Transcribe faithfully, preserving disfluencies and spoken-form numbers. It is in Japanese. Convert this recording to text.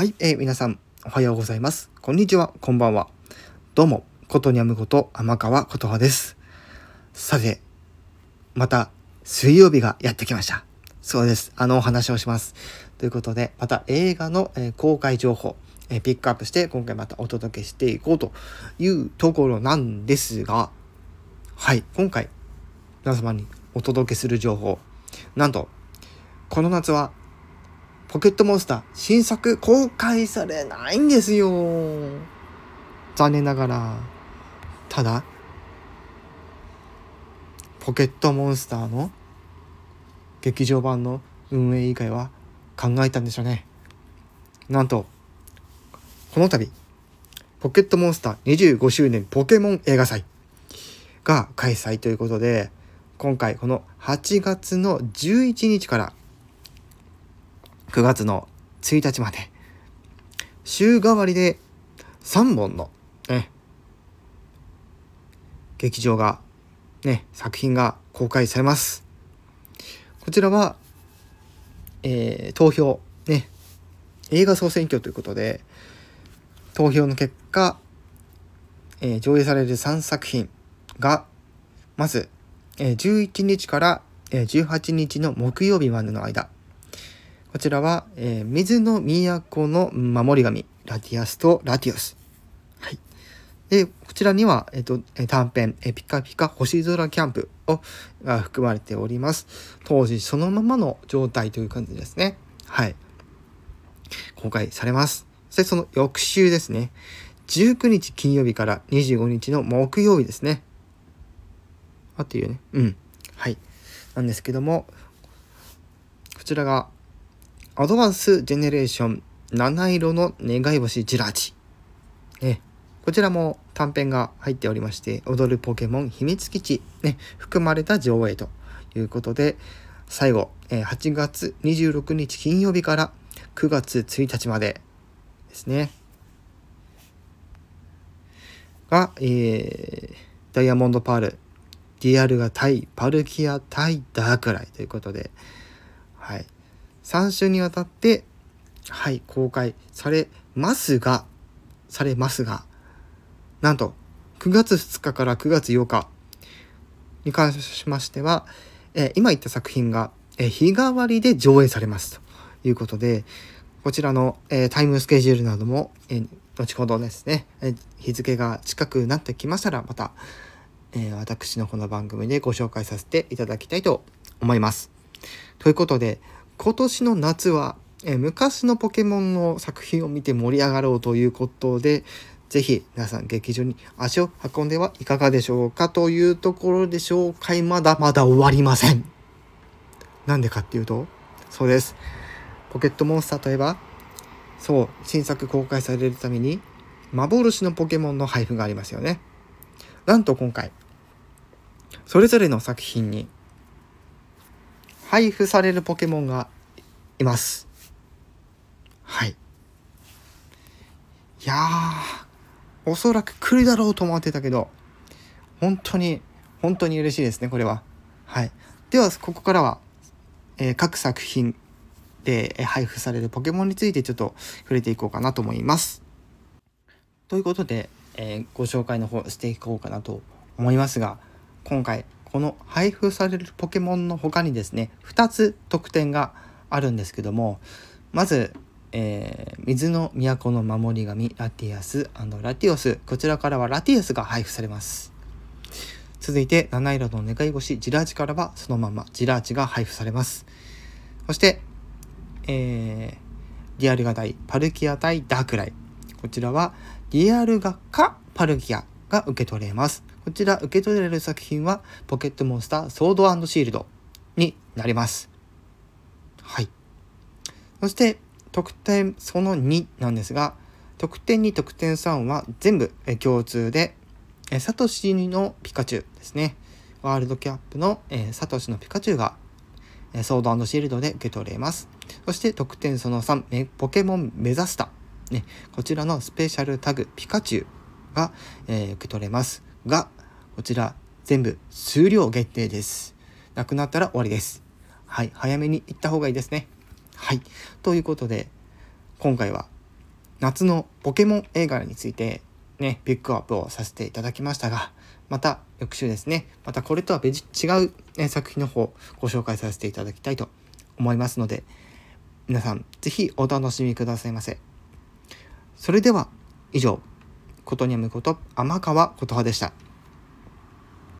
はい、えー、皆さんおはようございます、こんにちは、こんばんは。どうも、ことにゃむこと天川ことはです。さて、また水曜日がやってきました。そうです、あのお話をしますということで、また映画の、えー、公開情報、えー、ピックアップして今回またお届けしていこうというところなんですが、はい、今回皆様にお届けする情報、なんとこの夏はポケットモンスター新作公開されないんですよ。残念ながら。ただポケットモンスターの劇場版の運営委員会は考えたんでしょうね。なんとこの度ポケットモンスターにじゅうごしゅうねんポケモン映画祭が開催ということで、今回このはちがつのじゅういちにちからくがつのついたちまで週替わりでさんぼんのね劇場がね作品が公開されます。こちらは、えー、投票ね映画総選挙ということで、投票の結果、えー、上映されるさんさく品がまず、えー、じゅういちにちから、えー、じゅうはちにちの木曜日までの間、こちらは、えー、水の都の守り神ラティアスとラティオス、はい、でこちらには、えーと、短編、えー、ピカピカ星空キャンプをが含まれております。当時そのままの状態という感じですね。はい、公開されます。そしてその翌週ですね、じゅうくにち金曜日からにじゅうごにちの木曜日ですね、あっていうね、うん、はいなんですけども、こちらがアドバンスジェネレーション七色の願い星ジラチ、ね、こちらも短編が入っておりまして、踊るポケモン秘密基地、ね、含まれた上映ということで、最後はちがつにじゅうろくにち金曜日からくがつついたちまでですねが、えー、ダイヤモンドパール、ディアルガ対パルキア対ダークライということで、はい、さん週にわたって、はい、公開されますが、されますが、なんとくがつふつかからくがつようかに関しましては、えー、今言った作品が、えー、日替わりで上映されますということで、こちらの、えー、タイムスケジュールなども、えー、後ほどですね、えー、日付が近くなってきましたら、また、えー、私のこの番組でご紹介させていただきたいと思います。ということで、今年の夏は、えー、昔のポケモンの作品を見て盛り上がろうということで、ぜひ皆さん劇場に足を運んではいかがでしょうかというところで、紹介まだまだ終わりません。なんでかっていうと、そうです。ポケットモンスターといえば、そう、新作公開されるために幻のポケモンの配布がありますよね。なんと今回それぞれの作品に配布されるポケモンがいます。はい、いやー、おそらく来るだろうと思ってたけど、本当に本当に嬉しいですね、これは。はい、ではここからは、えー、各作品で配布されるポケモンについてちょっと触れていこうかなと思います。ということで、えー、ご紹介の方していこうかなと思いますが、今回この配布されるポケモンの他にですね、ふたつ特典があるんですけども、まず、えー、水の都の守り神ラティアス&ラティオス、こちらからはラティアスが配布されます。続いて七色の願い星ジラーチからはそのままジラーチが配布されます。そしてえー、ディアルガ対パルキア対ダークライ、こちらはディアルガかパルキアが受け取れます。こちら受け取れる作品はポケットモンスターソード&シールドになります。はい、そして特典そのになんですが、特典に特典さんは全部共通で、サトシのピカチュウですね、ワールドキャップの、えー、サトシのピカチュウがソード&シールドで受け取れます。そして特典そのさん、ポケモン目指した、ね、こちらのスペシャルタグピカチュウが、えー、受け取れますが、こちら全部数量限定です。なくなったら終わりです。はい、早めに行った方がいいですね。はい、ということで今回は夏のポケモン映画についてね、ピックアップをさせていただきましたが、また翌週ですね、またこれとは別違う、ね、作品の方ご紹介させていただきたいと思いますので、皆さんぜひお楽しみくださいませ。それでは以上、ことにやむこと天川琴葉でした。